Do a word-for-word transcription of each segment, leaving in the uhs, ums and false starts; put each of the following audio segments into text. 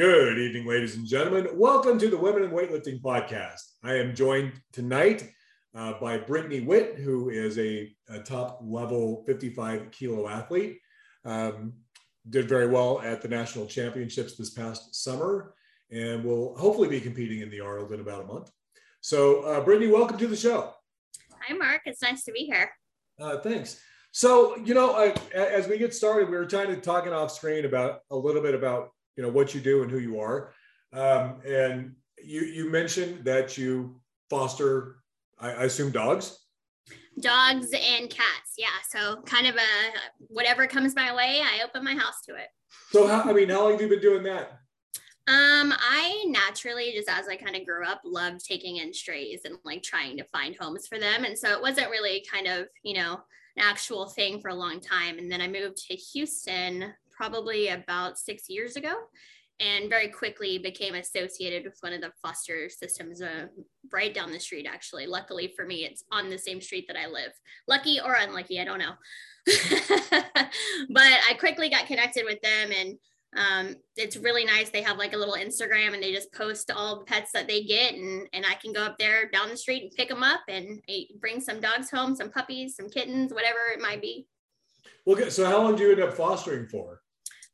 Good evening, ladies and gentlemen. Welcome to the Women in Weightlifting podcast. I am joined tonight uh, by Brittany Witt, who is a, a top level fifty-five kilo athlete. Um, did very well at the national championships this past summer and will hopefully be competing in the Arnold in about a month. So uh, Brittany, welcome to the show. Hi, Mark. It's nice to be here. Uh, thanks. So, you know, I, as we get started, we were trying to talk off screen about a little bit about you know, what you do and who you are. Um, and you, you mentioned that you foster, I, I assume, dogs? Dogs and cats. Yeah. So kind of a, whatever comes my way, I open my house to it. So, how, I mean, how long have you been doing that? Um, I naturally, just as I kind of grew up, loved taking in strays and like trying to find homes for them. And so it wasn't really kind of, you know, an actual thing for a long time. And then I moved to Houston probably about six years ago, and very quickly became associated with one of the foster systems uh, right down the street, actually. Luckily for me, it's on the same street that I live. Lucky or unlucky, I don't know. But I quickly got connected with them, and um, it's really nice. They have like a little Instagram, and they just post all the pets that they get, and, and I can go up there down the street and pick them up and bring some dogs home, some puppies, some kittens, whatever it might be. Okay, so how long do you end up fostering for?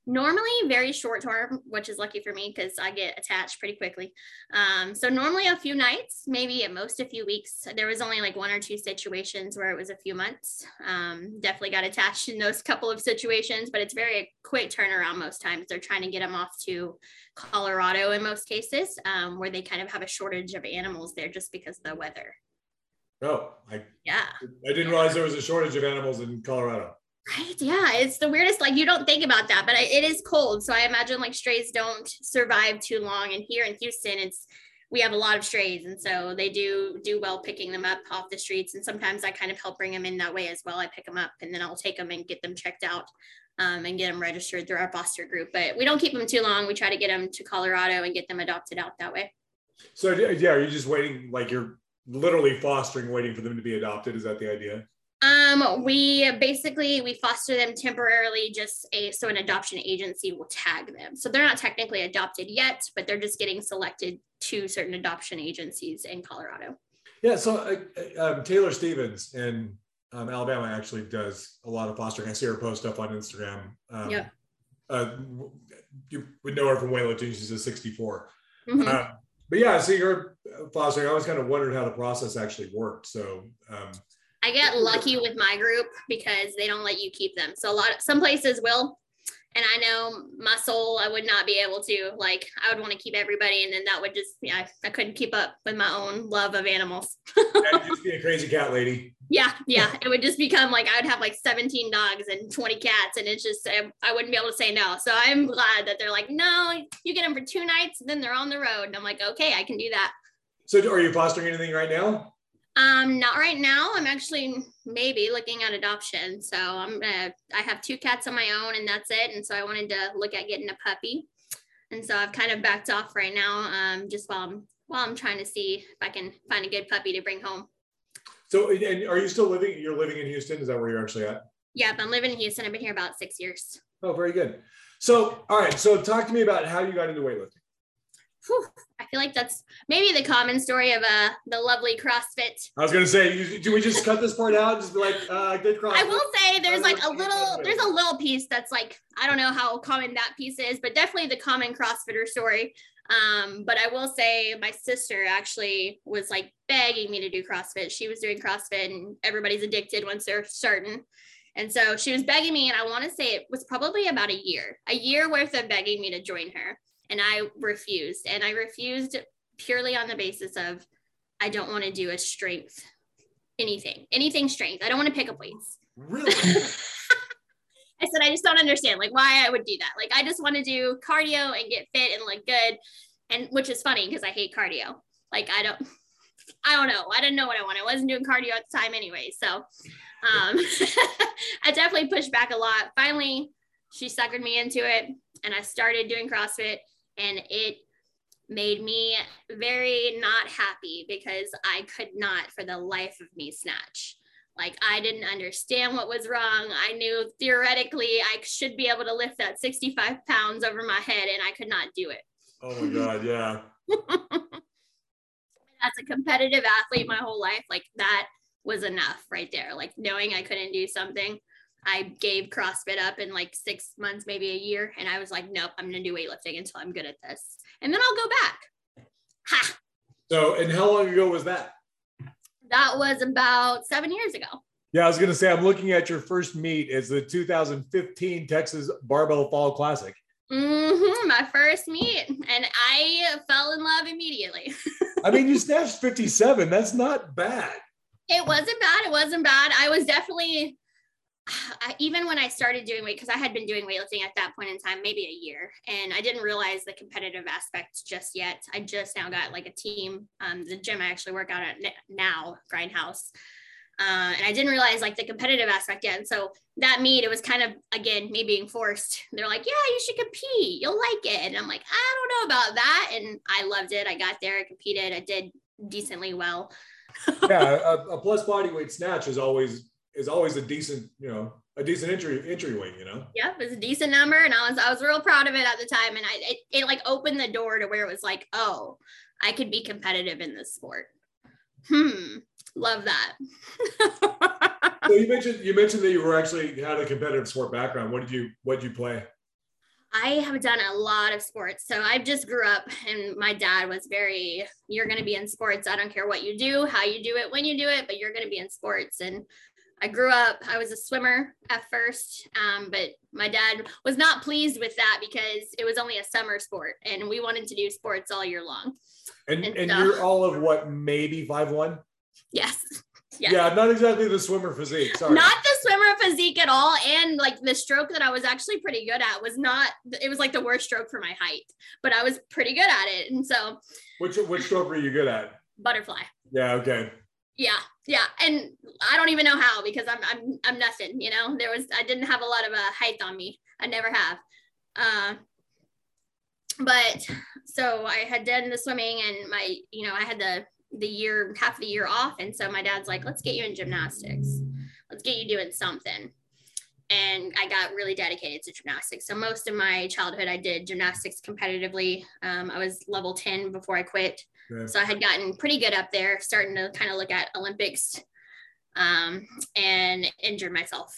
Normally very short term, which is lucky for me because I get attached pretty quickly. Um, so normally a few nights, maybe at most a few weeks. There was only like one or two situations where it was a few months. Um, definitely got attached in those couple of situations, but it's very quick turnaround most times. They're trying to get them off to Colorado in most cases, um, where they kind of have a shortage of animals there just because of the weather. Oh, I, yeah. I didn't realize there was a shortage of animals in Colorado. Right. Yeah. It's the weirdest, like, you don't think about that, but I, it is cold. So I imagine like strays don't survive too long. And here in Houston, it's, we have a lot of strays. And so they do do well picking them up off the streets. And sometimes I kind of help bring them in that way as well. I pick them up and then I'll take them and get them checked out um, and get them registered through our foster group. But we don't keep them too long. We try to get them to Colorado and get them adopted out that way. So yeah, are you just waiting, like you're literally fostering, waiting for them to be adopted? Is that the idea? Um, we basically, we foster them temporarily, just a, so an adoption agency will tag them. So they're not technically adopted yet, but they're just getting selected to certain adoption agencies in Colorado. Yeah. So, uh, um, Taylor Stevens in, um, Alabama actually does a lot of fostering. I see her post up on Instagram. Um, yep. uh, you would know her from Wayland. She's a sixty-four. Mm-hmm. uh, but yeah, I see her fostering. I always kind of wondered how the process actually worked. So, um, I get lucky with my group because they don't let you keep them. So a lot of, some places will, and I know my soul, I would not be able to, like, I would want to keep everybody. And then that would just, yeah, I, I couldn't keep up with my own love of animals. That'd just be a crazy cat lady. Yeah. Yeah. It would just become like, I would have like seventeen dogs and twenty cats, and it's just, I, I wouldn't be able to say no. So I'm glad that they're like, no, you get them for two nights and then they're on the road. And I'm like, okay, I can do that. So are you fostering anything right now? Um, not right now. I'm actually maybe looking at adoption. So I'm, uh, I have two cats on my own, and that's it. And so I wanted to look at getting a puppy. And so I've kind of backed off right now. Um, just while I'm, while I'm trying to see if I can find a good puppy to bring home. So, and are you still living, you're living in Houston? Is that where you're actually at? Yeah, I'm living in Houston. I've been here about six years. Oh, very good. So, all right. So talk to me about how you got into weightlifting. Whew. I feel like that's maybe the common story of uh, the lovely CrossFit. I was going to say, you, do we just cut this part out? Just be like, uh, I did CrossFit. I will say there's like a little, there's a little piece that's like, I don't know how common that piece is, but definitely the common CrossFitter story. Um, but I will say my sister actually was like begging me to do CrossFit. She was doing CrossFit, and everybody's addicted once they're starting. And so she was begging me, and I want to say it was probably about a year, a year worth of begging me to join her. And I refused, and I refused purely on the basis of, I don't want to do a strength, anything, anything strength. I don't want to pick up weights. Really? I said, I just don't understand like why I would do that. Like, I just want to do cardio and get fit and look good. And which is funny because I hate cardio. Like, I don't, I don't know. I didn't know what I wanted. I wasn't doing cardio at the time anyway. So um, I definitely pushed back a lot. Finally, she suckered me into it, and I started doing CrossFit. And it made me very not happy because I could not for the life of me snatch. Like, I didn't understand what was wrong. I knew theoretically I should be able to lift that sixty-five pounds over my head, and I could not do it. Oh my God. Yeah. As a competitive athlete my whole life, like that was enough right there. Like knowing I couldn't do something, I gave CrossFit up in like six months, maybe a year. And I was like, nope, I'm going to do weightlifting until I'm good at this. And then I'll go back. Ha. So, and how long ago was that? That was about seven years ago. Yeah, I was going to say, I'm looking at your first meet as the two thousand fifteen Texas Barbell Fall Classic. Mm-hmm, my first meet. And I fell in love immediately. I mean, you snatched fifty-seven. That's not bad. It wasn't bad. It wasn't bad. I was definitely... I, even when I started doing weight, because I had been doing weightlifting at that point in time, maybe a year, and I didn't realize the competitive aspect just yet. I just now got like a team, um, the gym I actually work out at now, Grindhouse. Uh, and I didn't realize like the competitive aspect yet. And so that meet, it was kind of, again, me being forced. They're like, yeah, you should compete. You'll like it. And I'm like, I don't know about that. And I loved it. I got there, I competed, I did decently well. Yeah. A, a plus bodyweight snatch is always is always a decent, you know, a decent entry, entry weight, you know? Yeah, it was a decent number. And I was, I was real proud of it at the time. And I, it, it like opened the door to where it was like, oh, I could be competitive in this sport. Hmm. Love that. So you mentioned, you mentioned that you were actually had a competitive sport background. What did you, what did you play? I have done a lot of sports. So I just grew up and my dad was very, you're going to be in sports. I don't care what you do, how you do it, when you do it, but you're going to be in sports. And I grew up, I was a swimmer at first, um, but my dad was not pleased with that because it was only a summer sport and we wanted to do sports all year long. And, and, and you're all of what, maybe five one? Yes. Yes. Yeah, not exactly the swimmer physique. Sorry. Not the swimmer physique at all. And like the stroke that I was actually pretty good at was not, it was like the worst stroke for my height, but I was pretty good at it. And so. Which, which stroke were you good at? Butterfly. Yeah. Okay. Yeah. Yeah. And I don't even know how, because I'm, I'm, I'm nothing, you know, there was, I didn't have a lot of uh, height on me. I never have. Uh, but so I had done the swimming and my, you know, I had the, the year, half the year off. And so my dad's like, let's get you in gymnastics. Let's get you doing something. And I got really dedicated to gymnastics. So most of my childhood, I did gymnastics competitively. Um, I was level ten before I quit. Yeah. So I had gotten pretty good up there, starting to kind of look at Olympics, um, and injured myself.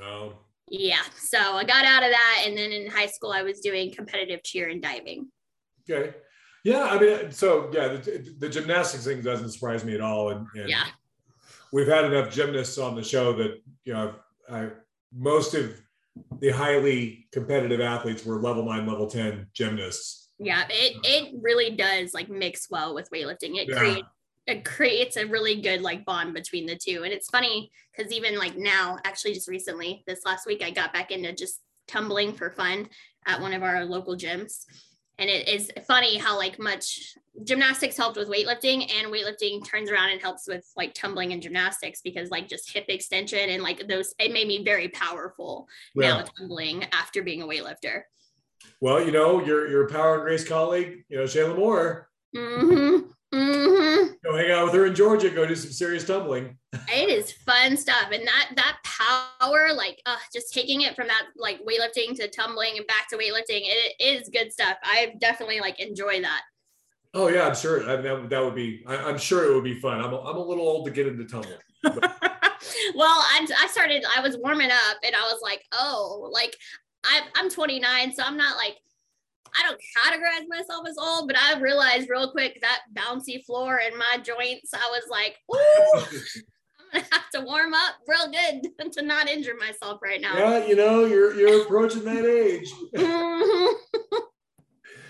Wow. Yeah. So I got out of that. And then in high school, I was doing competitive cheer and diving. Okay. Yeah. I mean, so yeah, the, the gymnastics thing doesn't surprise me at all. And, and yeah, we've had enough gymnasts on the show that, you know, I, most of the highly competitive athletes were level nine, level ten gymnasts. Yeah, it it really does like mix well with weightlifting. It yeah. creates it creates a really good like bond between the two. And it's funny because even like now, actually just recently, this last week, I got back into just tumbling for fun at one of our local gyms. And it is funny how like much gymnastics helped with weightlifting, and weightlifting turns around and helps with like tumbling and gymnastics, because like just hip extension and like those, it made me very powerful yeah. now tumbling after being a weightlifter. Well, you know, your, your Power and Grace colleague, you know, Shayla Moore, mm-hmm. Mm-hmm. go hang out with her in Georgia, go do some serious tumbling. It is fun stuff. And that, that power, like uh, just taking it from that, like weightlifting to tumbling and back to weightlifting, it, it is good stuff. I definitely like enjoy that. Oh yeah. I'm sure I, that, that would be, I, I'm sure it would be fun. I'm a, I'm a little old to get into tumbling. But... Well, I, I started, I was warming up and I was like, oh, like I'm twenty-nine, so I'm not like, I don't categorize myself as old, but I realized real quick that bouncy floor in my joints, I was like, ooh, I'm going to have to warm up real good to not injure myself right now. Yeah, you know, you're you're approaching that age. Mm-hmm.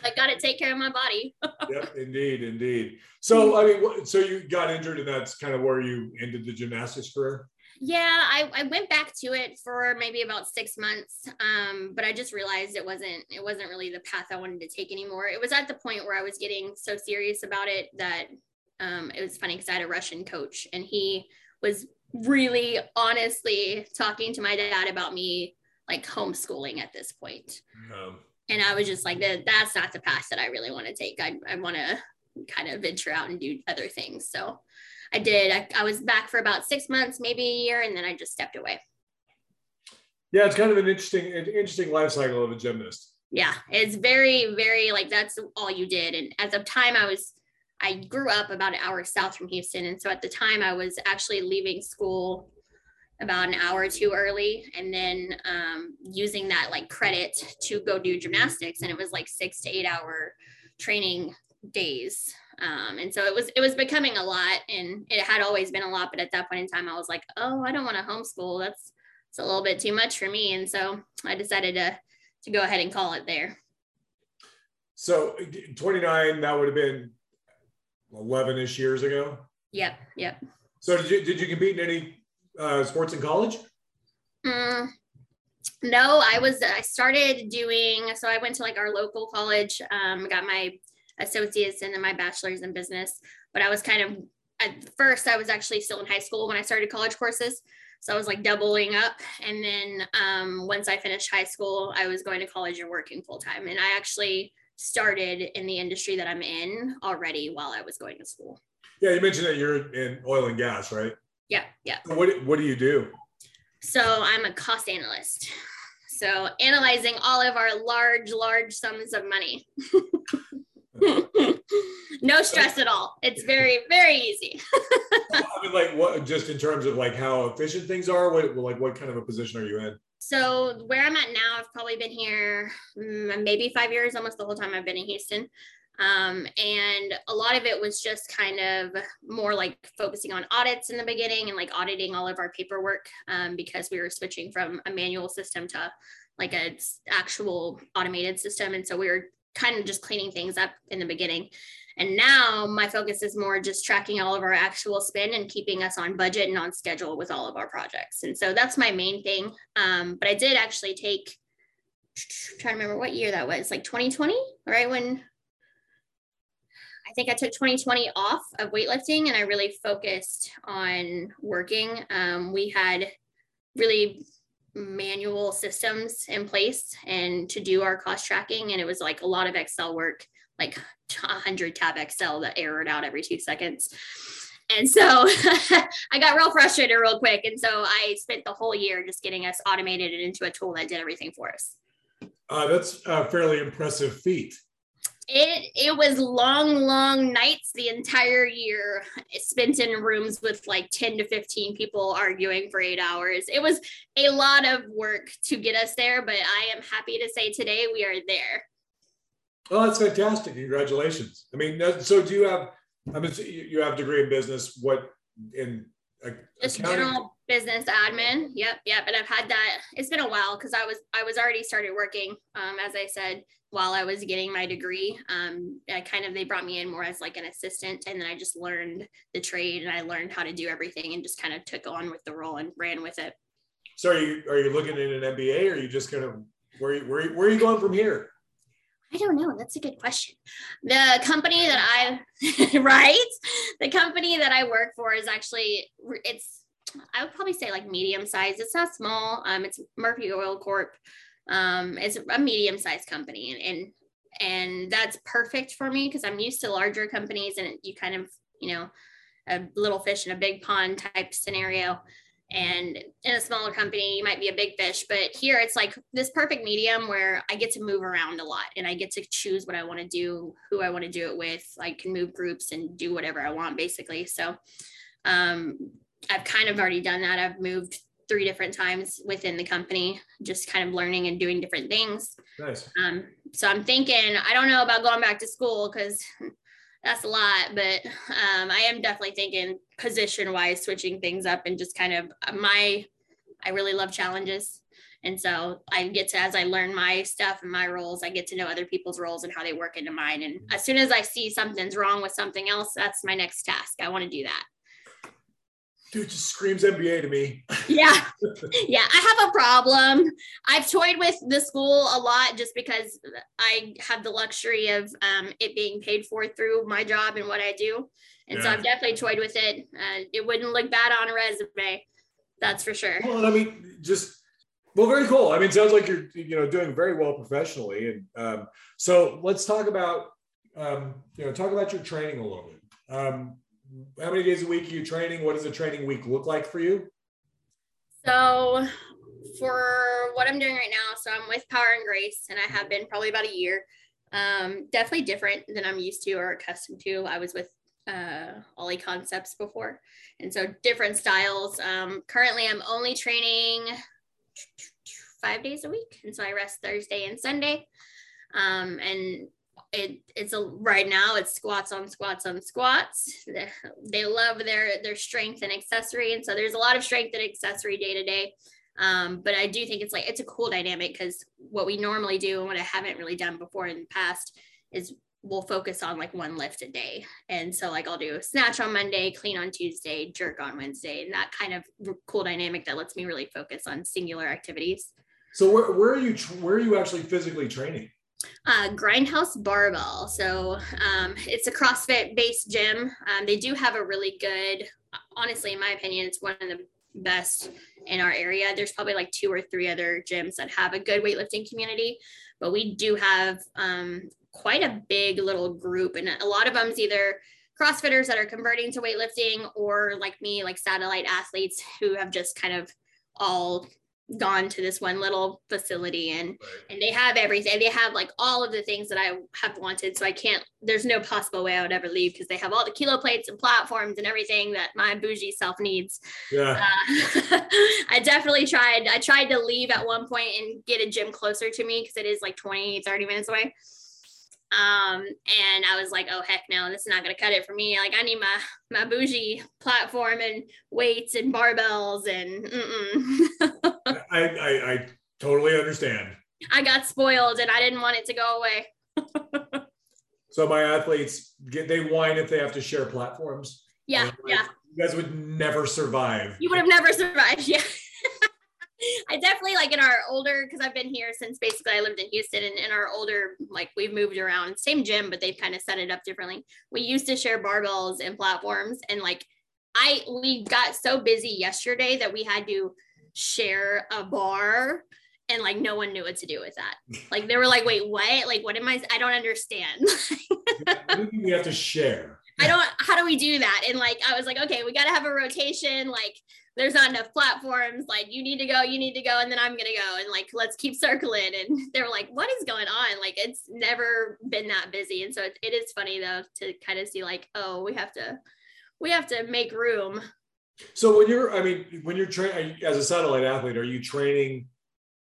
I got to take care of my body. Yep, indeed, indeed. So, I mean, so you got injured and that's kind of where you ended the gymnastics career? Yeah, I, I went back to it for maybe about six months, um, but I just realized it wasn't it wasn't really the path I wanted to take anymore. It was at the point where I was getting so serious about it that um, it was funny because I had a Russian coach, and he was really honestly talking to my dad about me like homeschooling at this point. Um, and I was just like, that, that's not the path that I really want to take. I, I want to kind of venture out and do other things. So I did. I, I was back for about six months, maybe a year, and then I just stepped away. Yeah, it's kind of an interesting, an interesting life cycle of a gymnast. yeah, it's very, very like, that's all you did. And at the time I was, I grew up about an hour south from Houston. And so at the time I was actually leaving school about an hour or two early, and then um, using that like credit to go do gymnastics. And it was like six to eight hour training days. Um, and so it was, it was becoming a lot, and it had always been a lot, but at that point in time, I was like, oh, I don't want to homeschool. That's, it's a little bit too much for me. And so I decided to, to go ahead and call it there. So twenty-nine, that would have been eleven-ish years ago. Yep. Yep. So did you, did you compete in any uh, sports in college? Mm, no, I was, I started doing, so I went to like our local college, um, got my associates and then my bachelor's in business, but I was kind of, at first I was actually still in high school when I started college courses. So I was like doubling up. And then um, once I finished high school, I was going to college and working full time. And I actually started in the industry that I'm in already while I was going to school. Yeah. You mentioned that you're in oil and gas, right? Yeah. Yeah. So what, what do you do? So I'm a cost analyst. So analyzing all of our large, large sums of money. No stress at all. It's very, very easy. I mean, like what, just in terms of like how efficient things are, what, like what kind of a position are you in? So where I'm at now, I've probably been here maybe five years, almost the whole time I've been in Houston. Um, and a lot of it was just kind of more like focusing on audits in the beginning and like auditing all of our paperwork, um, because we were switching from a manual system to like an actual automated system. And so we were kind of just cleaning things up in the beginning. And now my focus is more just tracking all of our actual spend and keeping us on budget and on schedule with all of our projects. And so that's my main thing. Um, but I did actually take, I'm trying to remember what year that was, like twenty twenty, right? When I think I took twenty twenty off of weightlifting and I really focused on working. Um, we had really manual systems in place and to do our cost tracking. And it was like a lot of Excel work, like a hundred tab Excel that errored out every two seconds. And so I got real frustrated real quick. And so I spent the whole year just getting us automated and into a tool that did everything for us. Uh, that's a fairly impressive feat. It it was long, long nights the entire year spent in rooms with like ten to fifteen people arguing for eight hours. It was a lot of work to get us there, but I am happy to say today we are there. Well, that's fantastic. Congratulations. I mean, so do you have, I mean, you have a degree in business, what in accounting? Just general business admin. Yep. Yep. And I've had that. It's been a while because I was, I was already started working, um, as I said, while I was getting my degree. um, I kind of, they brought me in more as like an assistant, and then I just learned the trade and I learned how to do everything and just kind of took on with the role and ran with it. So are you, are you looking at an M B A, or are you just kind of, where, where, where are you going from here? I don't know. That's a good question. The company that I, right? The company that I work for is actually, it's, I would probably say like medium sized. It's not small. Um, it's Murphy Oil Corp. Um, it's a medium-sized company, and, and, and that's perfect for me because I'm used to larger companies, and you kind of, you know, a little fish in a big pond type scenario. And in a smaller company, you might be a big fish, but here it's like this perfect medium where I get to move around a lot and I get to choose what I want to do, who I want to do it with. I can move groups and do whatever I want, basically. So, um, I've kind of already done that. I've moved three different times within the company, just kind of learning and doing different things. Nice. Um, so I'm thinking, I don't know about going back to school because that's a lot, but um, I am definitely thinking position wise, switching things up and just kind of my, I really love challenges. And so I get to, as I learn my stuff and my roles, I get to know other people's roles and how they work into mine. And as soon as I see something's wrong with something else, that's my next task. I want to do that. Dude, just screams M B A to me. Yeah. Yeah. I have a problem. I've toyed with the school a lot just because I have the luxury of um, it being paid for through my job and what I do. And yeah. So I've definitely toyed with it. Uh, it wouldn't look bad on a resume. That's for sure. Well, I mean, just, well, very cool. I mean, it sounds like you're, you know, doing very well professionally. And um, so let's talk about, um, you know, talk about your training a little bit. Um, How many days a week are you training? What does a training week look like for you? So for what I'm doing right now, so I'm with Power and Grace, and I have been probably about a year. Um, definitely different than I'm used to or accustomed to. I was with uh, Ollie Concepts before, and so different styles. Um, currently, I'm only training five days a week, and so I rest Thursday and Sunday. Um, and it it's a right now it's squats on squats on squats. They love their their strength and accessory, and so there's a lot of strength and accessory day to day. Um, but I do think it's like, it's a cool dynamic, because what we normally do and what I haven't really done before in the past is we'll focus on like one lift a day. And so like, I'll do a snatch on Monday, clean on Tuesday, jerk on Wednesday, and that kind of cool dynamic that lets me really focus on singular activities. So where, where are you, where are you actually physically training? Uh, Grindhouse Barbell. So, um, it's a CrossFit based gym. Um, they do have a really good, honestly, in my opinion, it's one of the best in our area. There's probably like two or three other gyms that have a good weightlifting community, but we do have um quite a big little group, and a lot of them's either CrossFitters that are converting to weightlifting, or like me, like satellite athletes who have just kind of all gone to this one little facility, and and they have everything. They have like all of the things that I have wanted, so I can't, there's no possible way I would ever leave, because they have all the kilo plates and platforms and everything that my bougie self needs. Yeah. uh, I definitely tried I tried to leave at one point and get a gym closer to me, because it is like twenty, thirty minutes away, um and I was like, oh heck no, this is not gonna cut it for me. Like, I need my my bougie platform and weights and barbells and mm-mm. I, I I totally understand. I got spoiled and I didn't want it to go away. So my athletes get, they whine if they have to share platforms. Yeah, like, yeah. You guys would never survive. You would have never survived. Yeah. I definitely, like, in our older, because I've been here since basically I lived in Houston, and in our older, like, we've moved around, same gym, but they've kind of set it up differently. We used to share barbells and platforms, and like I we got so busy yesterday that we had to share a bar, and like no one knew what to do with that. Like, they were like, wait, what? Like, what am I? I don't understand. We have to share. I don't, how do we do that? And like, I was like, okay, we got to have a rotation. Like, there's not enough platforms. Like, you need to go, you need to go. And then I'm going to go, and like, let's keep circling. And they were like, what is going on? Like, it's never been that busy. And so it, it is funny though, to kind of see like, oh, we have to, we have to make room. So when you're, I mean, when you're training as a satellite athlete, are you training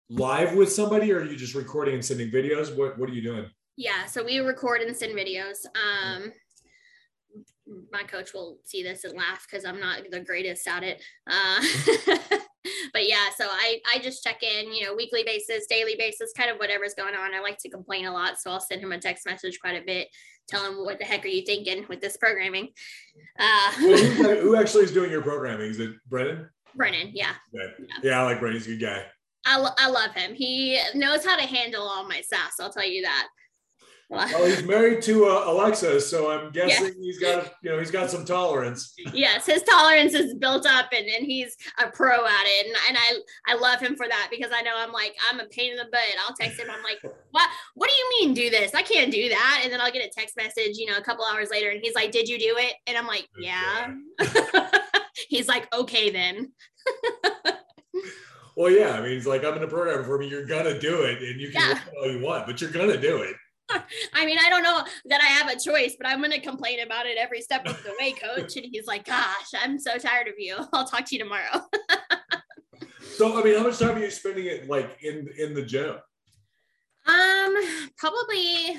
live with somebody, or are you just recording and sending videos? What, what are you doing? Yeah. So we record and send videos. Um, my coach will see this and laugh, because I'm not the greatest at it. Uh, but yeah, so I, I just check in, you know, weekly basis, daily basis, kind of whatever's going on. I like to complain a lot, so I'll send him a text message quite a bit. Tell him, what the heck are you thinking with this programming? Uh, well, who actually is doing your programming? Is it Brennan? Brennan, yeah. Yeah, yeah. yeah I like Brennan. He's a good guy. I, lo- I love him. He knows how to handle all my sass, I'll tell you that. Well, he's married to uh, Alexa, so I'm guessing yes. he's got, you know, he's got some tolerance. Yes, his tolerance is built up, and, and he's a pro at it, and, and I I love him for that, because I know I'm like, I'm a pain in the butt. I'll text him, I'm like, what What do you mean do this? I can't do that. And then I'll get a text message, you know, a couple hours later, and he's like, did you do it? And I'm like, yeah. He's like, okay then. Well, yeah, I mean, he's like, I'm in a program for me. You're gonna do it, and you can yeah. all you want, but you're gonna do it. I mean, I don't know that I have a choice, but I'm going to complain about it every step of the way, coach. And he's like, gosh, I'm so tired of you. I'll talk to you tomorrow. So, I mean, how much time are you spending it like in, in the gym? Um, probably,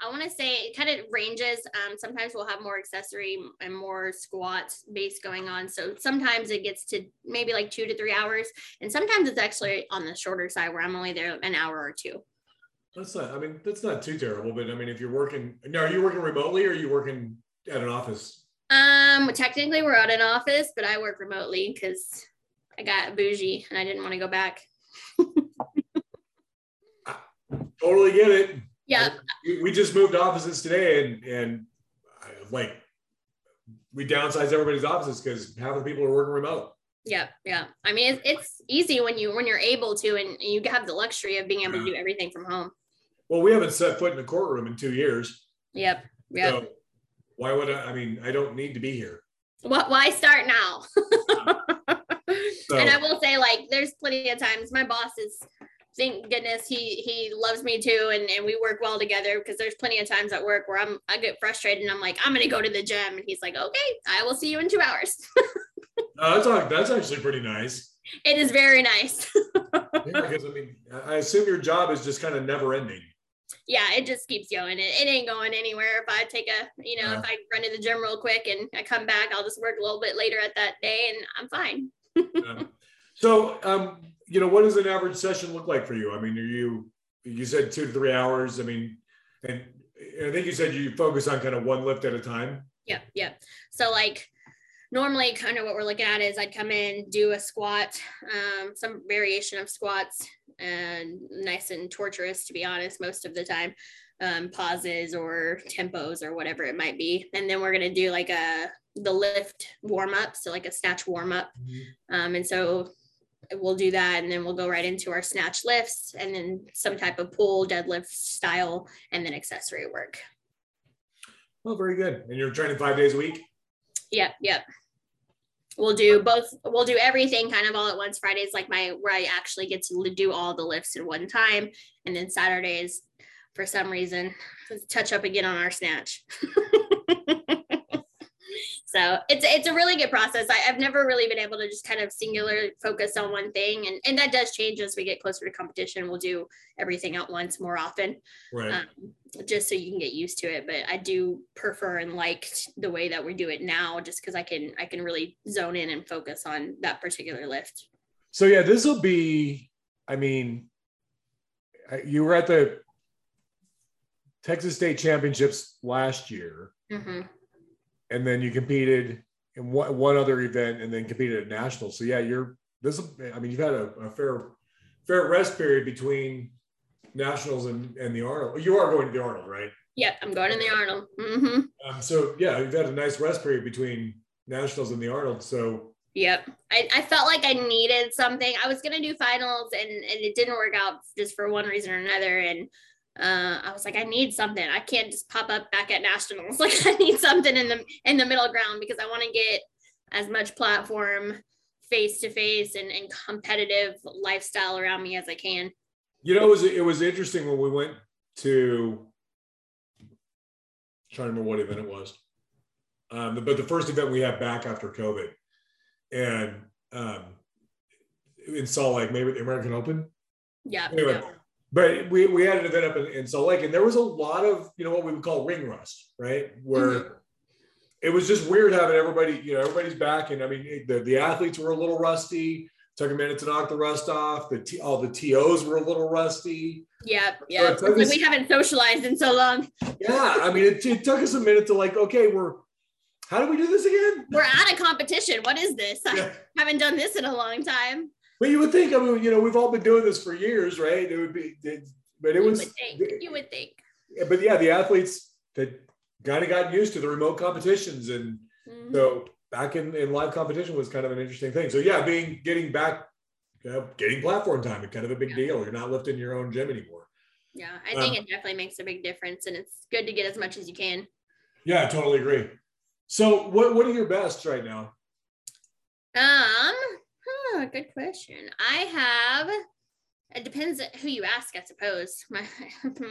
I want to say it kind of ranges. Um, sometimes we'll have more accessory and more squats base going on. So sometimes it gets to maybe like two to three hours. And sometimes it's actually on the shorter side where I'm only there an hour or two. That's not, I mean, that's not too terrible, but I mean, if you're working, now are you working remotely, or are you working at an office? Um, technically we're at an office, but I work remotely because I got bougie and I didn't want to go back. I totally get it. Yeah. I, we just moved offices today, and, and I, like, we downsized everybody's offices because half of the people are working remote. Yeah. Yeah. I mean, it's, it's easy when you, when you're able to, and you have the luxury of being able to do everything from home. Well, we haven't set foot in a courtroom in two years. Yep. Yep. So why would I, I mean, I don't need to be here. What? Why start now? So. And I will say, like, there's plenty of times my boss is, thank goodness he, he loves me too. And, and we work well together, because there's plenty of times at work where I'm, I get frustrated and I'm like, I'm going to go to the gym. And he's like, okay, I will see you in two hours. uh, that's, that's actually pretty nice. It is very nice. Yeah, because I mean, I assume your job is just kind of never ending. Yeah, it just keeps going. It, it ain't going anywhere. If I take a, you know, yeah. if I run to the gym real quick and I come back, I'll just work a little bit later at that day and I'm fine. Yeah. So, um, you know, what does an average session look like for you? I mean, are you, you said two to three hours. I mean, and I think you said you focus on kind of one lift at a time. Yeah. Yeah. So like, normally kind of what we're looking at is I'd come in, do a squat, um, some variation of squats, and nice and torturous, to be honest, most of the time, um, pauses or tempos or whatever it might be. And then we're going to do like a, the lift warm up. So like a snatch warm up. Mm-hmm. Um, and so we'll do that, and then we'll go right into our snatch lifts, and then some type of pull, deadlift style, and then accessory work. Well, very good. And you're training five days a week? Yep, yep. We'll do both. We'll do everything kind of all at once. Fridays, like my, where I actually get to do all the lifts at one time, and then Saturdays, for some reason, touch up again on our snatch. So it's, it's a really good process. I, I've never really been able to just kind of singularly focus on one thing. And, and that does change as we get closer to competition. We'll do everything at once more often, right? Um, just so you can get used to it. But I do prefer and like the way that we do it now, just because I can, I can really zone in and focus on that particular lift. So yeah, this will be, I mean, you were at the Texas State Championships last year. Mm-hmm. And then you competed in one, one other event, and then competed at Nationals. So yeah, you're this. I mean, you've had a, a fair, fair rest period between Nationals and, and the Arnold. You are going to the Arnold, right? Yeah, I'm going to the Arnold. Mm-hmm. Um, so yeah, you've had a nice rest period between Nationals and the Arnold. So yep, I, I felt like I needed something. I was gonna do finals, and and it didn't work out just for one reason or another, and. Uh, I was like, I need something. I can't just pop up back at Nationals. Like I need something in the, in the middle ground, because I want to get as much platform face-to-face and, and competitive lifestyle around me as I can. You know, it was, it was interesting when we went to, I'm trying to remember what event it was. Um, but the first event we had back after COVID, and um, in Salt Lake, maybe the American Open. Yeah. Anyway. Yeah. But we, we had an event up in, in Salt Lake, and there was a lot of, you know, what we would call ring rust, right? Where mm-hmm. it was just weird having everybody, you know, everybody's back. And I mean, the, the athletes were a little rusty. Took a minute to knock the rust off. The t- all the T Os were a little rusty. Yeah, yeah. So us, we haven't socialized in so long. Yeah, I mean, it, it took us a minute to like, okay, we're, how do we do this again? We're out of competition. What is this? Yeah. I haven't done this in a long time. But you would think, I mean, you know, we've all been doing this for years, right? It would be, it, but it you was, would think, you would think. But yeah, the athletes that kind of gotten used to the remote competitions, and mm-hmm. so back in, in live competition was kind of an interesting thing. So yeah, being getting back, you know, getting platform time, is kind of a big yeah. deal. You're not lifting your own gym anymore. Yeah, I think um, it definitely makes a big difference, and it's good to get as much as you can. Yeah, I totally agree. So what what are your bests right now? Um. Oh, good question. I have, it depends who you ask, I suppose. My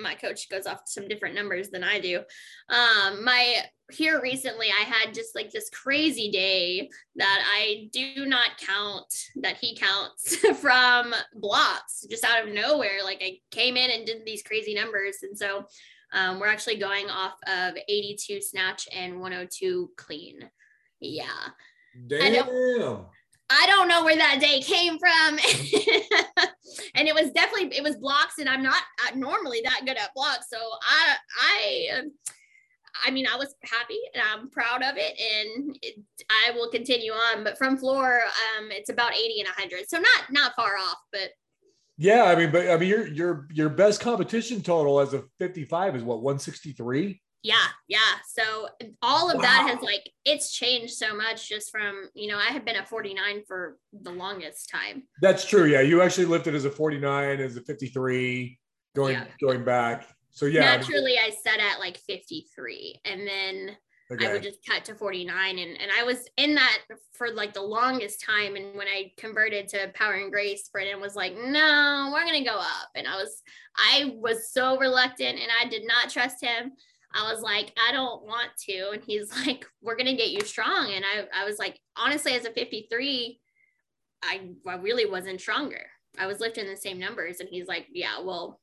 my coach goes off some different numbers than I do. Um, my here recently, I had just like this crazy day that I do not count, that he counts from blocks, just out of nowhere. Like I came in and did these crazy numbers. And so um, we're actually going off of eighty-two snatch and one oh two clean. Yeah. Damn. I don't know where that day came from. And it was definitely, it was blocks, and I'm not normally that good at blocks. So I, I, I mean, I was happy and I'm proud of it, and it, I will continue on, but from floor, um, it's about eighty and a hundred. So not, not far off, but. Yeah. I mean, but I mean, your, your, your best competition total as a fifty-five is what, one sixty-three? Yeah. Yeah. So all of wow. that has like, it's changed so much just from, you know, I have been at forty-nine for the longest time. That's true. Yeah. You actually lifted as a forty-nine, as a fifty-three going, yeah. going back. So yeah. Naturally I set at like fifty-three, and then okay. I would just cut to forty-nine. And, and I was in that for like the longest time. And when I converted to Power and Grace, Brennan was like, no, we're going to go up. And I was, I was so reluctant and I did not trust him. I was like, I don't want to. And he's like, we're going to get you strong. And I, I was like, honestly, as a fifty-three, I, I really wasn't stronger. I was lifting the same numbers. And he's like, yeah, well,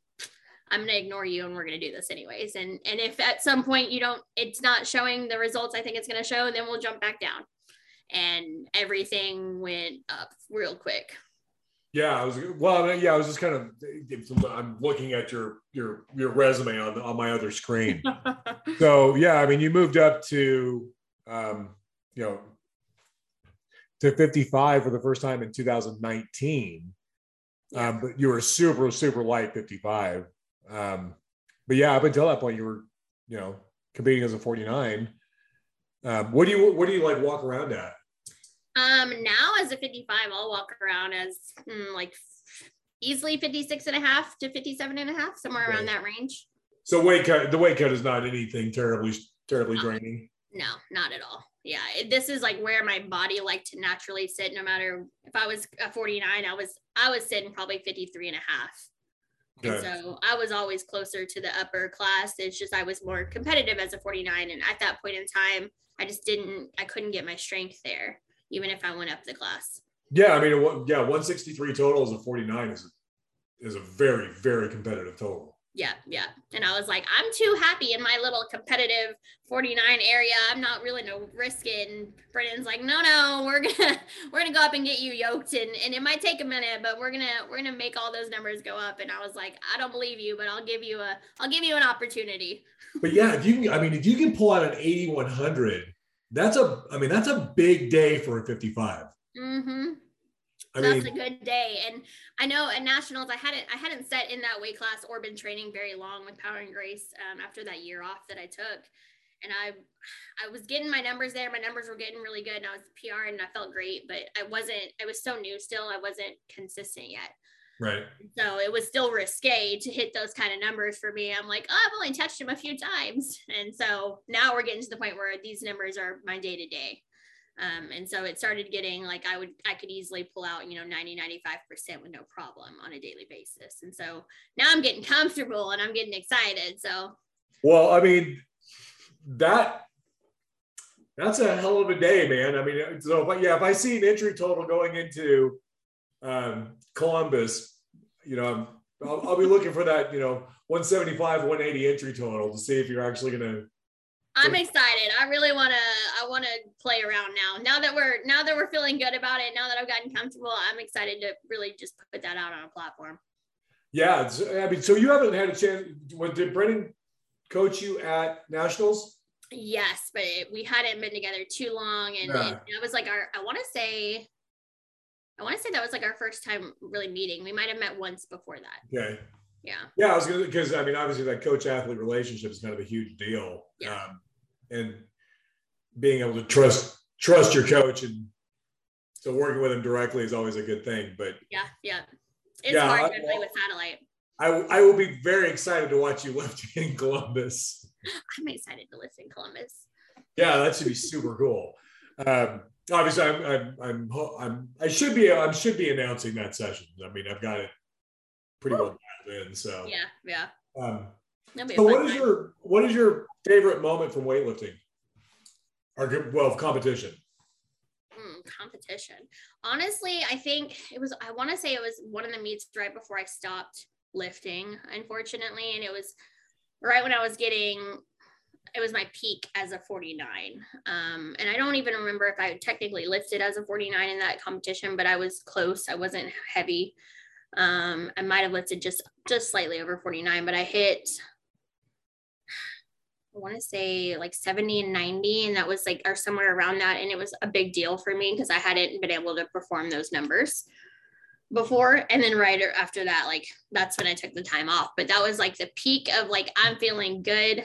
I'm going to ignore you and we're going to do this anyways. And, and if at some point you don't, it's not showing the results I think it's going to show, then we'll jump back down. And everything went up real quick. Yeah. I was, well, yeah, I was just kind of, I'm looking at your, your, your resume on on my other screen. So yeah, I mean, you moved up to, um, you know, to fifty-five for the first time in two thousand nineteen. Yeah. Um, but you were super, super light fifty-five. Um, but yeah, up until that point, you were, you know, competing as a forty-nine. Um, what do you, what do you like walk around at? Um, now as a fifty-five, I'll walk around as mm, like easily fifty-six and a half to fifty-seven and a half, somewhere okay. around that range. So weight cut, the weight cut is not anything terribly, terribly no. draining. No, not at all. Yeah. It, this is like where my body liked to naturally sit. No matter if I was a forty-nine, I was, I was sitting probably fifty-three and a half. Okay. And so I was always closer to the upper class. It's just, I was more competitive as a forty-nine. And at that point in time, I just didn't, I couldn't get my strength there, even if I went up the class. Yeah. I mean, yeah. one sixty-three total as a forty-nine is, is a very, very competitive total. Yeah. Yeah. And I was like, I'm too happy in my little competitive forty-nine area. I'm not really going to risk it. And Brennan's like, no, no, we're going to, we're going to go up and get you yoked. And, and it might take a minute, but we're going to, we're going to make all those numbers go up. And I was like, I don't believe you, but I'll give you a, I'll give you an opportunity. But yeah, if you can, I mean, if you can pull out an eighty-one hundred, that's a, I mean, that's a big day for a fifty-five. Mm-hmm. So that's a good day. And I know at Nationals, I hadn't, I hadn't sat in that weight class or been training very long with Power and Grace um, after that year off that I took. And I, I was getting my numbers there. My numbers were getting really good and I was P R and I felt great, but I wasn't, I was so new still. I wasn't consistent yet. Right. So it was still risque to hit those kind of numbers for me. I'm like, oh, I've only touched him a few times. And so now we're getting to the point where these numbers are my day to day. Um, and so it started getting like, I would, I could easily pull out, you know, ninety, ninety-five percent with no problem on a daily basis. And so now I'm getting comfortable and I'm getting excited. So, well, I mean, that, that's a hell of a day, man. I mean, so, but yeah, if I see an entry total going into, um, Columbus, you know, I'll, I'll be looking for that, you know, one seventy-five, one eighty entry total to see if you're actually going to. I'm excited. I really want to, I want to play around now, now that we're, now that we're feeling good about it, now that I've gotten comfortable, I'm excited to really just put that out on a platform. Yeah. It's, I mean, so you haven't had a chance, what, did Brennan coach you at Nationals? Yes, but it, we hadn't been together too long. And yeah. it, it was like our, I want to say, I want to say that was like our first time really meeting. We might've met once before that. Okay. Yeah. Yeah. I was going to, cause I mean, obviously that coach athlete relationship is kind of a huge deal. Yeah. Um, and being able to trust, trust your coach. And so working with him directly is always a good thing, but yeah, yeah. It's yeah, hard to I, play with satellite. I, I will be very excited to watch you lift in Columbus. I'm excited to lift in Columbus. Yeah. That should be super cool. Um, obviously I'm, I'm, I'm, I'm, I should be, I should be announcing that session. I mean, I've got it pretty Ooh. well dialed in. So yeah. Yeah. Um, So what is time. your what is your favorite moment from weightlifting? Or well, competition. Mm, competition. Honestly, I think it was. I want to say it was one of the meets right before I stopped lifting, unfortunately, and it was right when I was getting. It was my peak as a forty-nine, um, and I don't even remember if I technically lifted as a forty-nine in that competition, but I was close. I wasn't heavy. Um, I might have lifted just just slightly over forty-nine, but I hit. I want to say like seventy and ninety, and that was like or somewhere around that, and it was a big deal for me because I hadn't been able to perform those numbers before. And then right after that, like that's when I took the time off, but that was like the peak of like I'm feeling good.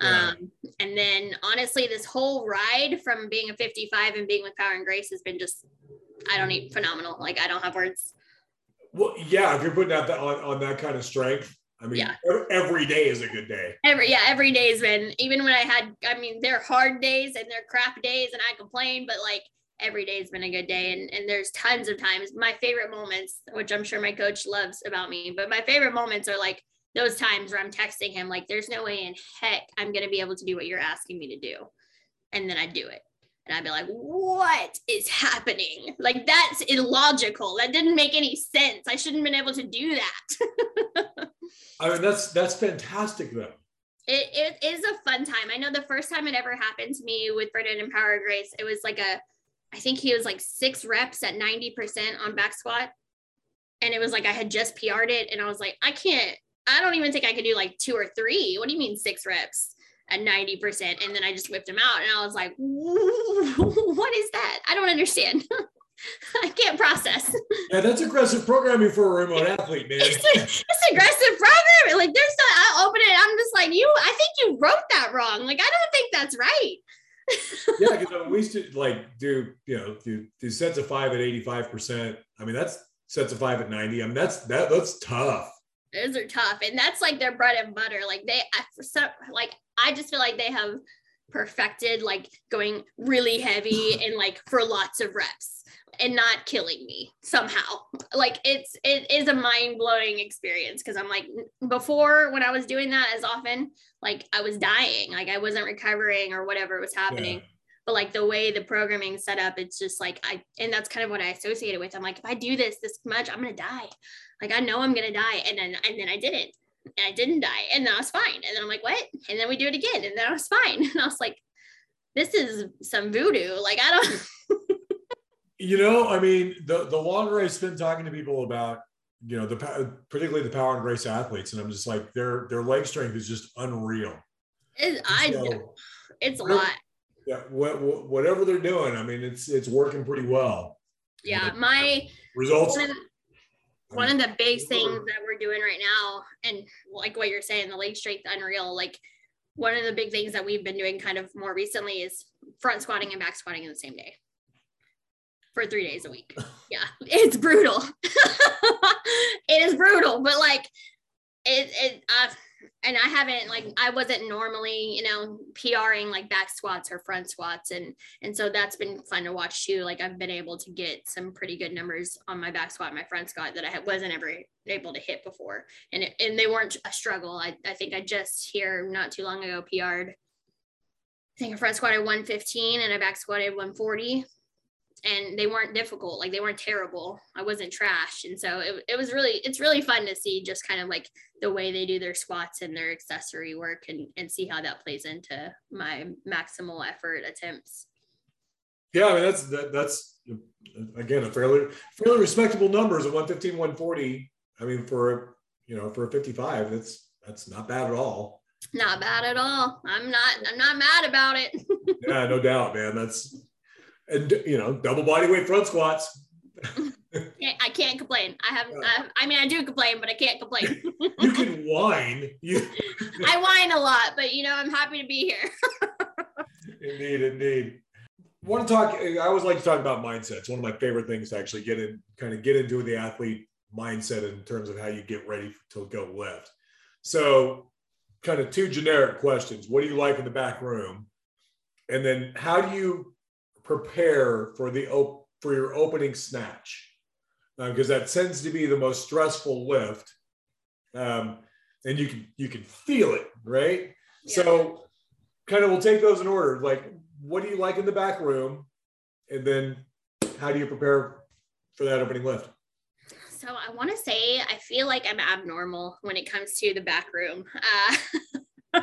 Yeah. Um, and then honestly, this whole ride from being a fifty-five and being with Power and Grace has been just I don't even phenomenal. Like I don't have words. Well, yeah, if you're putting out that on, on that kind of strength, I mean, yeah. every day is a good day. Every, yeah, every day's been, even when I had, I mean, they're hard days and they're crap days and I complain, but like every day's been a good day. And, and there's tons of times, my favorite moments, which I'm sure my coach loves about me, but my favorite moments are like those times where I'm texting him, like, there's no way in heck I'm going to be able to do what you're asking me to do. And then I do it. And I'd be like, what is happening? Like, that's illogical. That didn't make any sense. I shouldn't have been able to do that. I mean, that's, that's fantastic though. It, it is a fun time. I know the first time it ever happened to me with Brennan and Power and Grace, it was like a, I think he was like six reps at ninety percent on back squat. And it was like, I had just P R'd it. And I was like, I can't, I don't even think I could do like two or three. What do you mean six reps at ninety percent? And then I just whipped him out and I was like, what is that? I don't understand. I can't process. Yeah, that's aggressive programming for a remote athlete, man. It's, it's aggressive programming. Like, there's no, I open it, I'm just like, you, I think you wrote that wrong. Like, I don't think that's right. Yeah, because we used to like do, you know, do, do sets of five at eighty-five percent. I mean, that's sets of five at ninety. I mean, that's, that that's tough. Those are tough. And that's like their bread and butter. Like they, I, for some, like, I just feel like they have perfected, like going really heavy and like for lots of reps and not killing me somehow. Like it's, it is a mind blowing experience. Cause I'm like, before when I was doing that as often, like I was dying, like I wasn't recovering or whatever was happening. Yeah. But like the way the programming set up, it's just like, I, and that's kind of what I associate it with. I'm like, if I do this, this much, I'm going to die. Like, I know I'm going to die. And then, and then I didn't, and I didn't die. And then I was fine. And then I'm like, what? And then we do it again. And then I was fine. And I was like, this is some voodoo. Like, I don't, you know, I mean, the, the longer I spend talking to people about, you know, the, particularly the Power and Grace athletes. And I'm just like, their, their leg strength is just unreal. It, I, so, it's a lot. Yeah, whatever they're doing, I mean, it's it's working pretty well. Yeah, my results. One of, one of the big things that we're doing right now, and like what you're saying, the leg strength unreal. Like one of the big things that we've been doing kind of more recently is front squatting and back squatting in the same day for three days a week. Yeah, it's brutal. It is brutal, but like it. it I've, And I haven't like, I wasn't normally, you know, P Ring like back squats or front squats. And, and so that's been fun to watch too. Like I've been able to get some pretty good numbers on my back squat and my front squat that I wasn't ever able to hit before. And it, and they weren't a struggle. I, I think I just here not too long ago, P R'd, I think a front squat at one fifteen and a back squat at one forty. And they weren't difficult. Like they weren't terrible. I wasn't trash. And so it, it was really, it's really fun to see just kind of like the way they do their squats and their accessory work and, and see how that plays into my maximal effort attempts. Yeah. I mean, that's, that, that's again, a fairly, fairly respectable numbers of one fifteen, one forty. I mean, for, you know, for a fifty-five, that's, that's not bad at all. Not bad at all. I'm not, I'm not mad about it. Yeah, no doubt, man. That's, and, you know, double body weight front squats. I can't complain. I have, I have, I mean, I do complain, but I can't complain. You can whine. You... I whine a lot, but, you know, I'm happy to be here. Indeed, indeed. I want to talk, I always like to talk about mindset. It's one of my favorite things to actually get in, kind of get into the athlete mindset in terms of how you get ready to go lift. So kind of two generic questions. What do you like in the back room? And then how do you prepare for the op- for your opening snatch, because um, that tends to be the most stressful lift, um, and you can you can feel it, right? Yeah. So, kind of, we'll take those in order. Like, what do you like in the back room, and then how do you prepare for that opening lift? So, I want to say I feel like I'm abnormal when it comes to the back room. Uh,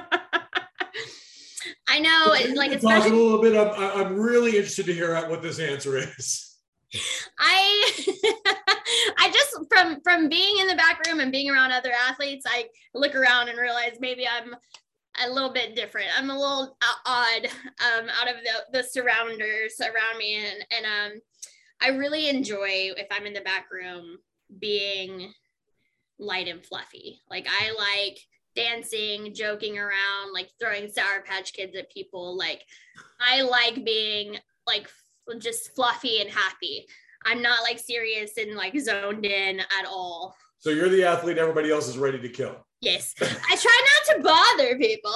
I know, it's like especially a little bit. I'm, I'm really interested to hear what this answer is. I, I just from from being in the back room and being around other athletes, I look around and realize maybe I'm a little bit different. I'm a little odd um, out of the, the surrounders around me, and and um, I really enjoy if I'm in the back room being light and fluffy. Like I like dancing, joking around, like throwing Sour Patch Kids at people. Like I like being like f- just fluffy and happy. I'm not like serious and like zoned in at all. So you're the athlete everybody else is ready to kill. Yes. I try not to bother people,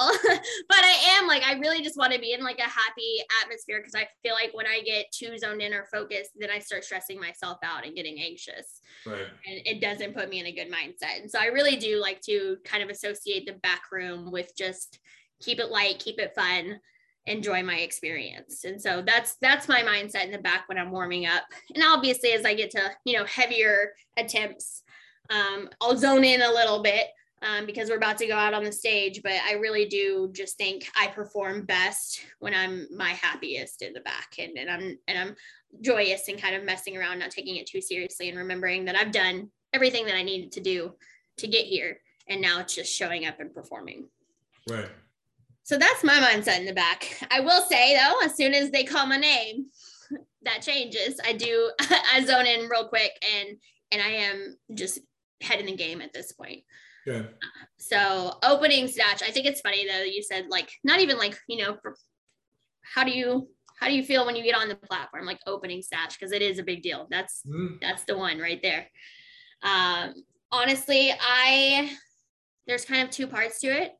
but I am like, I really just want to be in like a happy atmosphere, because I feel like when I get too zoned in or focused, then I start stressing myself out and getting anxious. Right. And it doesn't put me in a good mindset. And so I really do like to kind of associate the back room with just keep it light, keep it fun, enjoy my experience. And so that's, that's my mindset in the back when I'm warming up. And obviously as I get to, you know, heavier attempts, um, I'll zone in a little bit, um, because we're about to go out on the stage, but I really do just think I perform best when I'm my happiest in the back, and, and I'm, and I'm joyous and kind of messing around, not taking it too seriously, and remembering that I've done everything that I needed to do to get here. And now it's just showing up and performing. Right. So that's my mindset in the back. I will say though, as soon as they call my name, that changes. I do, I zone in real quick, and, and I am just head in the game at this point. Yeah. So opening snatch, I think it's funny though, you said like, not even like, you know, how do you, how do you feel when you get on the platform, like opening snatch? Cause it is a big deal. That's, mm. that's the one right there. Um, honestly, I, there's kind of two parts to it.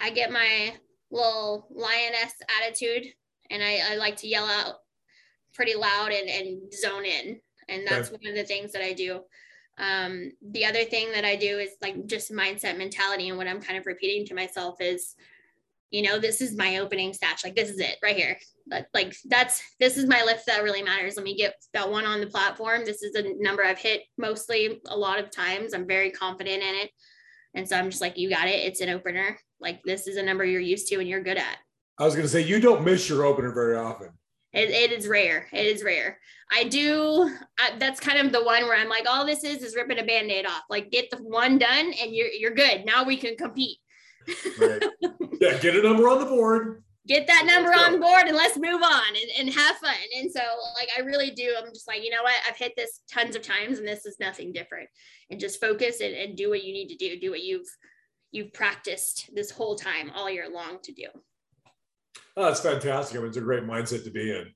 I get my little lioness attitude, and I, I like to yell out pretty loud and, and zone in. And that's okay. One of the things that I do. Um, the other thing that I do is like just mindset, mentality. And what I'm kind of repeating to myself is, you know, this is my opening snatch. Like, this is it right here. But like, that's, this is my lift that really matters. Let me get that one on the platform. This is a number I've hit mostly a lot of times. I'm very confident in it. And so I'm just like, you got it. It's an opener. Like, this is a number you're used to and you're good at. I was going to say, you don't miss your opener very often. It, it is rare. It is rare. I do. I, that's kind of the one where I'm like, all this is, is ripping a Band-Aid off. Like, get the one done and you're, you're good. Now we can compete. Right. Yeah. Get a number on the board. Get that number on board and let's move on and, and have fun. And so like, I really do. I'm just like, you know what? I've hit this tons of times and this is nothing different, and just focus and, and do what you need to do. Do what you've, you've practiced this whole time, all year long to do. Oh, that's fantastic. I mean, it's a great mindset to be in.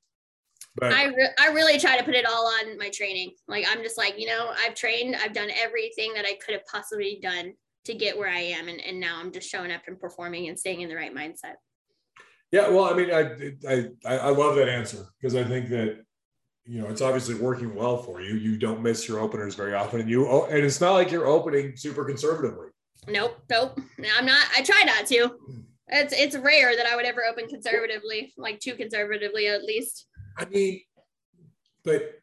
But I, re- I really try to put it all on my training. Like, I'm just like, you know, I've trained, I've done everything that I could have possibly done to get where I am. And, and now I'm just showing up and performing and staying in the right mindset. Yeah, well, I mean, I I I love that answer, because I think that, you know, it's obviously working well for you. You don't miss your openers very often, and you and it's not like you're opening super conservatively. Nope, nope. I'm not. I try not to. It's it's rare that I would ever open conservatively, like too conservatively at least. I mean, but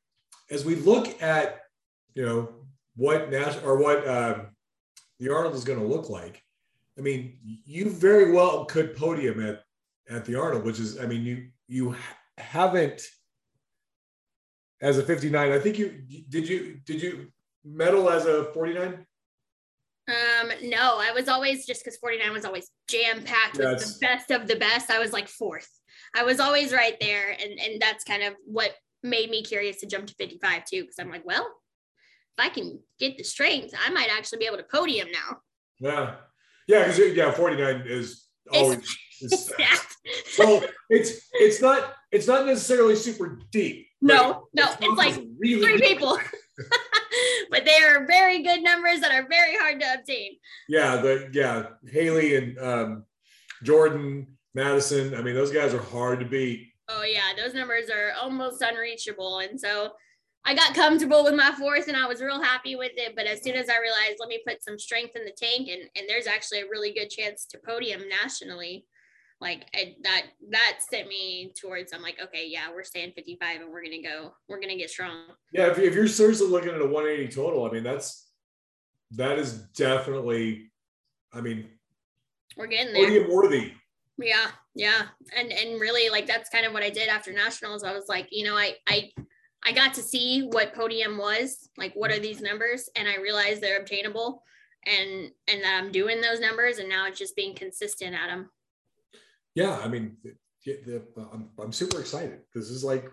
as we look at, you know, what Nash or what um, the Arnold is going to look like, I mean, you very well could podium at. at the Arnold, which is, I mean, you, you haven't, as a fifty-nine, I think you, did you, did you medal as a forty-nine? Um, no, I was always just, cause forty-nine was always jam packed with the best of the best. I was like fourth. I was always right there. And, and that's kind of what made me curious to jump to fifty-five too. Cause I'm like, well, if I can get the strength, I might actually be able to podium now. Yeah. Yeah. Cause yeah, forty-nine is always. It's- It's, well, it's it's not it's not necessarily super deep. No, no, it's, it's like really three deep. people, but they are very good numbers that are very hard to obtain. Yeah, the yeah Haley and um, Jordan Madison. I mean, those guys are hard to beat. Oh yeah, those numbers are almost unreachable, and so I got comfortable with my fourth, and I was real happy with it. But as soon as I realized, let me put some strength in the tank, and and there's actually a really good chance to podium nationally. Like I, that, that sent me towards, I'm like, okay, yeah, we're staying fifty-five and we're going to go, we're going to get strong. Yeah. If, if you're seriously looking at a one eighty total, I mean, that's, that is definitely, I mean, we're getting there. Worthy. Yeah. Yeah. And, and really like, that's kind of what I did after nationals. I was like, you know, I, I, I got to see what podium was, like, what are these numbers? And I realized they're obtainable, and, and that I'm doing those numbers, and now it's just being consistent at them. Yeah, I mean, the, the, I'm, I'm super excited. This is like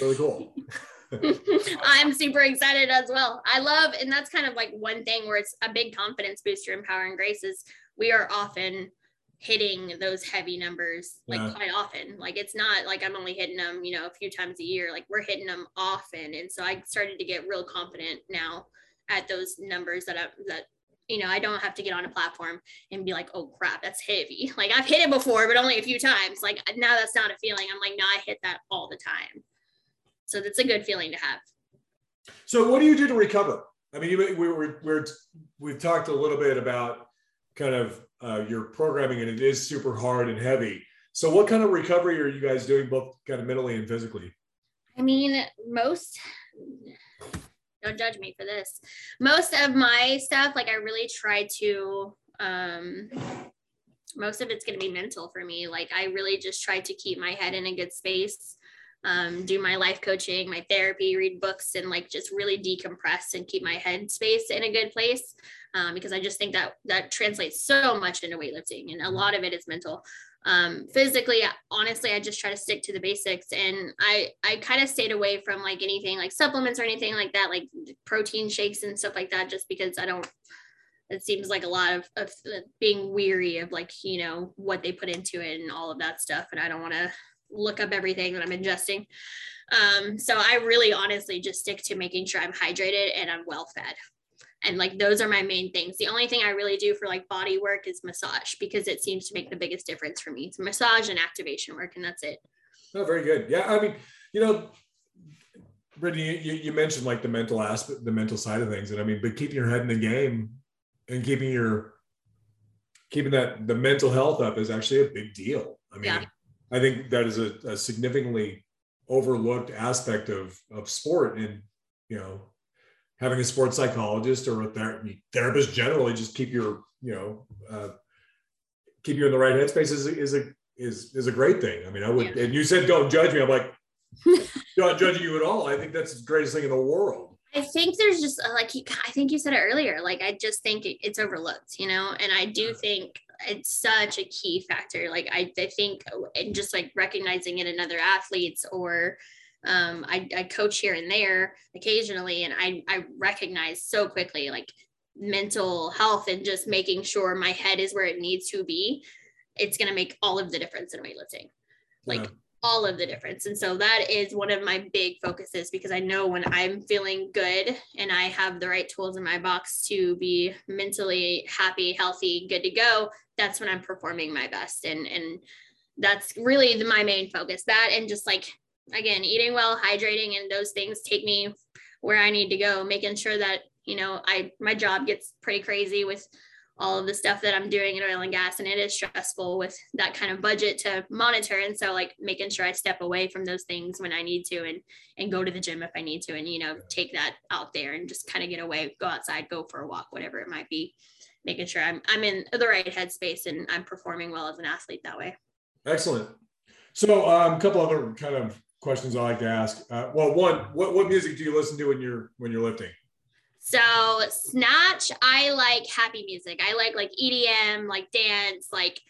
really cool. I'm super excited as well. I love, and that's kind of like one thing where it's a big confidence booster in Power and Grace is we are often hitting those heavy numbers, like yeah. quite often. Like, it's not like I'm only hitting them, you know, a few times a year. Like, we're hitting them often. And so I started to get real confident now at those numbers that I, that You know, I don't have to get on a platform and be like, oh crap, that's heavy. Like I've hit it before, but only a few times. Like now that's not a feeling. I'm like, no, I hit that all the time. So that's a good feeling to have. So what do you do to recover? I mean, we were, we're, we've talked a little bit about kind of uh, your programming, and it is super hard and heavy. So what kind of recovery are you guys doing, both kind of mentally and physically? I mean, most, don't judge me for this. Most of my stuff, like I really try to, um, most of it's going to be mental for me. Like I really just try to keep my head in a good space, um, do my life coaching, my therapy, read books, and like just really decompress and keep my head space in a good place. Um, because I just think that that translates so much into weightlifting, and a lot of it is mental. Um, physically, honestly, I just try to stick to the basics, and I, I kind of stayed away from like anything like supplements or anything like that, like protein shakes and stuff like that, just because I don't, it seems like a lot of, of being weary of like, you know, what they put into it and all of that stuff. And I don't want to look up everything that I'm ingesting. Um, so I really honestly just stick to making sure I'm hydrated and I'm well fed. And like, those are my main things. The only thing I really do for like body work is massage, because it seems to make the biggest difference for me. It's massage and activation work, and that's it. Oh, very good. Yeah. I mean, you know, Brittany, you, you mentioned like the mental aspect, the mental side of things. And I mean, but keeping your head in the game and keeping your, keeping that, the mental health up is actually a big deal. I mean, yeah. I think that is a, a significantly overlooked aspect of, of sport. And, you know, having a sports psychologist or a therapy therapist generally just keep your, you know, uh, keep you in the right headspace is, is a, is, is a great thing. I mean, I would, yeah. And you said, don't judge me. I'm like, not judging you at all. I think that's the greatest thing in the world. I think there's just like, you, I think you said it earlier. Like, I just think it, it's overlooked, you know? And I do think it's such a key factor. Like, I, I think, and just like recognizing it in other athletes, or, Um, I, I coach here and there occasionally, and I, I recognize so quickly, like mental health and just making sure my head is where it needs to be. It's going to make all of the difference in weightlifting, like yeah. all of the difference. And so that is one of my big focuses, because I know when I'm feeling good and I have the right tools in my box to be mentally happy, healthy, good to go, that's when I'm performing my best. And, and that's really the, my main focus, that, and just like, again, eating well, hydrating, and those things take me where I need to go, making sure that, you know, I, my job gets pretty crazy with all of the stuff that I'm doing in oil and gas. And it is stressful with that kind of budget to monitor. And so like making sure I step away from those things when I need to, and, and go to the gym if I need to, and, you know, take that out there and just kind of get away, go outside, go for a walk, whatever it might be, making sure I'm, I'm in the right headspace and I'm performing well as an athlete that way. Excellent. So um, a couple other kind of questions I like to ask. Uh, well, one, what, what music do you listen to when you're, when you're lifting? So snatch, I like happy music. I like, like E D M, like dance, like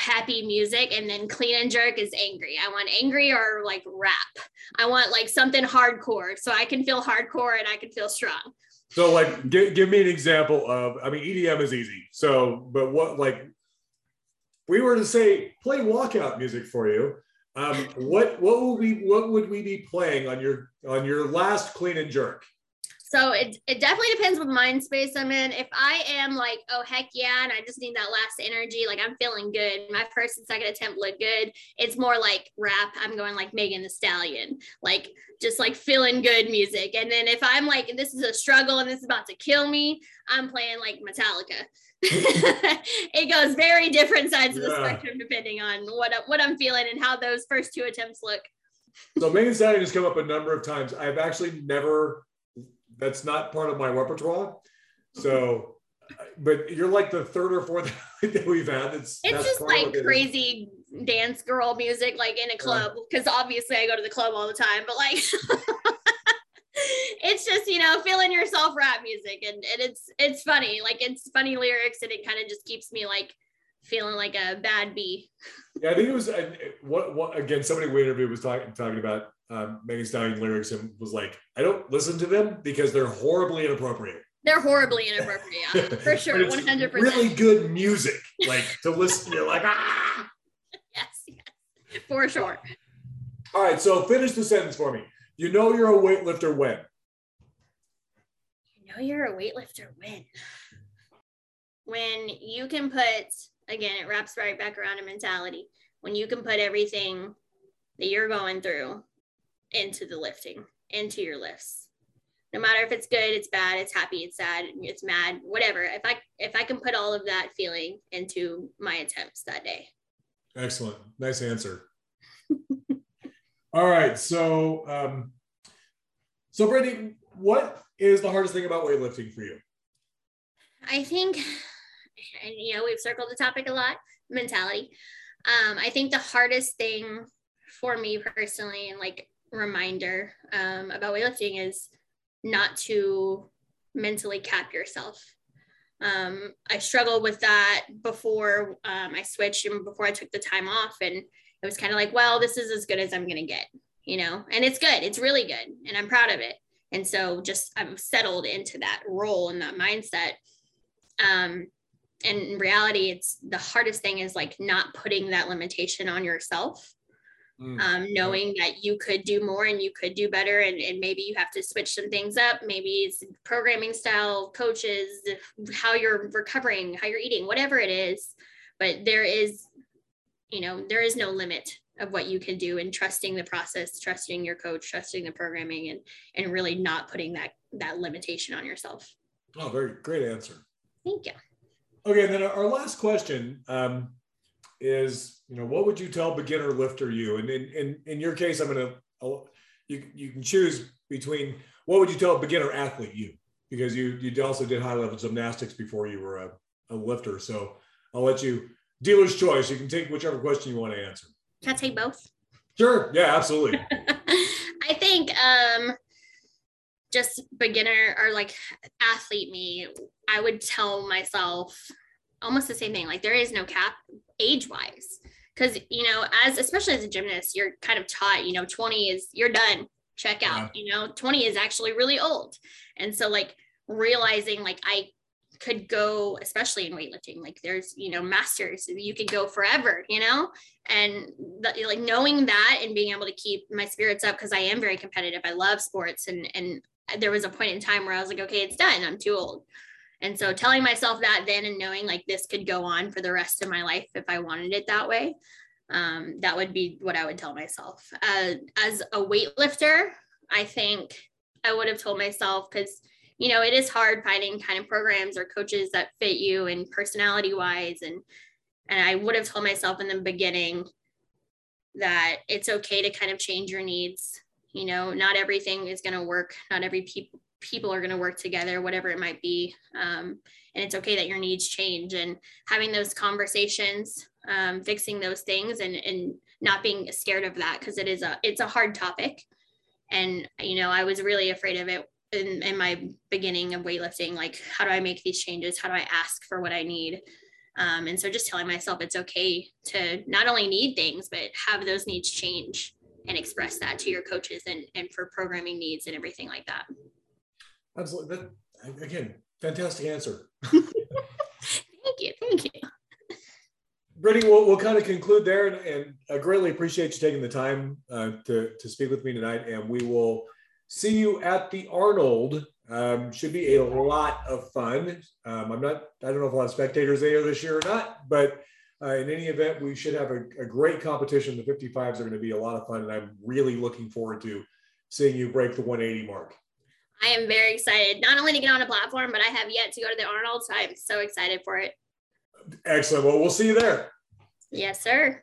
happy music. And then clean and jerk is angry. I want angry or like rap. I want like something hardcore, so I can feel hardcore and I can feel strong. So like, give, give me an example of, I mean, E D M is easy. So, but what, like we were to say, play walkout music for you. Um, what, what will we, what would we be playing on your, on your last clean and jerk? So it, it definitely depends what mind space I'm in. If I am like, oh, heck yeah, and I just need that last energy, like I'm feeling good, my first and second attempt look good, it's more like rap. I'm going like Megan Thee Stallion, like just like feeling good music. And then if I'm like, this is a struggle and this is about to kill me, I'm playing like Metallica. It goes very different sides yeah. of the spectrum, depending on what, what I'm feeling and how those first two attempts look. So Megan Thee Stallion has come up a number of times. I've actually never... That's not part of my repertoire. So, but you're like the third or fourth that we've had. It's, it's just like crazy dance girl music, like in a club, because obviously I go to the club all the time, but like, it's just, you know, feeling yourself rap music. And, and it's, it's funny, like it's funny lyrics, and it kind of just keeps me like feeling like a bad bee. Yeah, I think it was, uh, what, what, again, somebody we interviewed was talking, talking about um, Megan Thee Stallion lyrics and was like, I don't listen to them because they're horribly inappropriate. They're horribly inappropriate, yeah, for sure, one hundred percent. Really good music, like to listen to, like, ah! Yes, yes, for sure. All right, so finish the sentence for me. You know you're a weightlifter when? You know you're a weightlifter when? when you can put, again, it wraps right back around to mentality, when you can put everything that you're going through into the lifting, into your lifts, no matter if it's good, it's bad, it's happy, it's sad, it's mad, whatever. If I, if I can put all of that feeling into my attempts that day. Excellent. Nice answer. All right. So, um, so Brittany, what is the hardest thing about weightlifting for you? I think, and you know, we've circled the topic a lot, mentality. Um, I think the hardest thing for me personally, and like reminder um, about weightlifting, is not to mentally cap yourself. Um, I struggled with that before um, I switched and before I took the time off, and it was kind of like, well, this is as good as I'm going to get, you know, and it's good. It's really good. And I'm proud of it. And so just, I'm settled into that role and that mindset. Um, and in reality, it's the hardest thing is like not putting that limitation on yourself, mm. um, knowing yeah. that you could do more and you could do better. And, and maybe you have to switch some things up. Maybe it's programming style, coaches, how you're recovering, how you're eating, whatever it is. But there is, you know, there is no limit of what you can do, and trusting the process, trusting your coach, trusting the programming, and, and really not putting that, that limitation on yourself. Oh, very great answer. Thank you. Okay. And then our last question um, is, you know, what would you tell beginner lifter you? And in, in, in your case, I'm going to, you you can choose between what would you tell beginner athlete you, because you, you also did high level gymnastics before you were a, a lifter. So I'll let you, dealer's choice. You can take whichever question you want to answer. Can I take both? Sure. Yeah, absolutely. I think um, just beginner or like athlete me, I would tell myself almost the same thing. Like there is no cap age wise. Cause you know, as, especially as a gymnast, you're kind of taught, you know, twenty is you're done, check out, yeah. you know, twenty is actually really old. And so like realizing like I could go, especially in weightlifting, like there's, you know, masters, you could go forever, you know, and the, like knowing that and being able to keep my spirits up, because I am very competitive. I love sports. And, and there was a point in time where I was like, okay, it's done. I'm too old. And so telling myself that then, and knowing like this could go on for the rest of my life if I wanted it that way, um, that would be what I would tell myself. Uh, as a weightlifter, I think I would have told myself, because you know, it is hard finding kind of programs or coaches that fit you and personality wise. And, and I would have told myself in the beginning that it's okay to kind of change your needs. You know, not everything is going to work. Not every people, people are going to work together, whatever it might be. Um, and it's okay that your needs change, and having those conversations, um, fixing those things, and, and not being scared of that. Cause it is a, it's a hard topic. And, you know, I was really afraid of it. In, in my beginning of weightlifting, like, how do I make these changes? How do I ask for what I need? Um, and so just telling myself it's okay to not only need things, but have those needs change and express that to your coaches and, and for programming needs and everything like that. Absolutely. That, again, fantastic answer. Thank you. Thank you. Brittany, we'll, we'll kind of conclude there. And, and I greatly appreciate you taking the time uh, to, to speak with me tonight. And we will see you at the Arnold. Um, should be a lot of fun. Um, I'm not, I don't know if a lot of spectators there this year or not, but uh, in any event, we should have a, a great competition. The fifty-fives are going to be a lot of fun, and I'm really looking forward to seeing you break the one eighty mark. I am very excited, not only to get on a platform, but I have yet to go to the Arnold, so I'm so excited for it. Excellent. Well, we'll see you there. Yes, sir.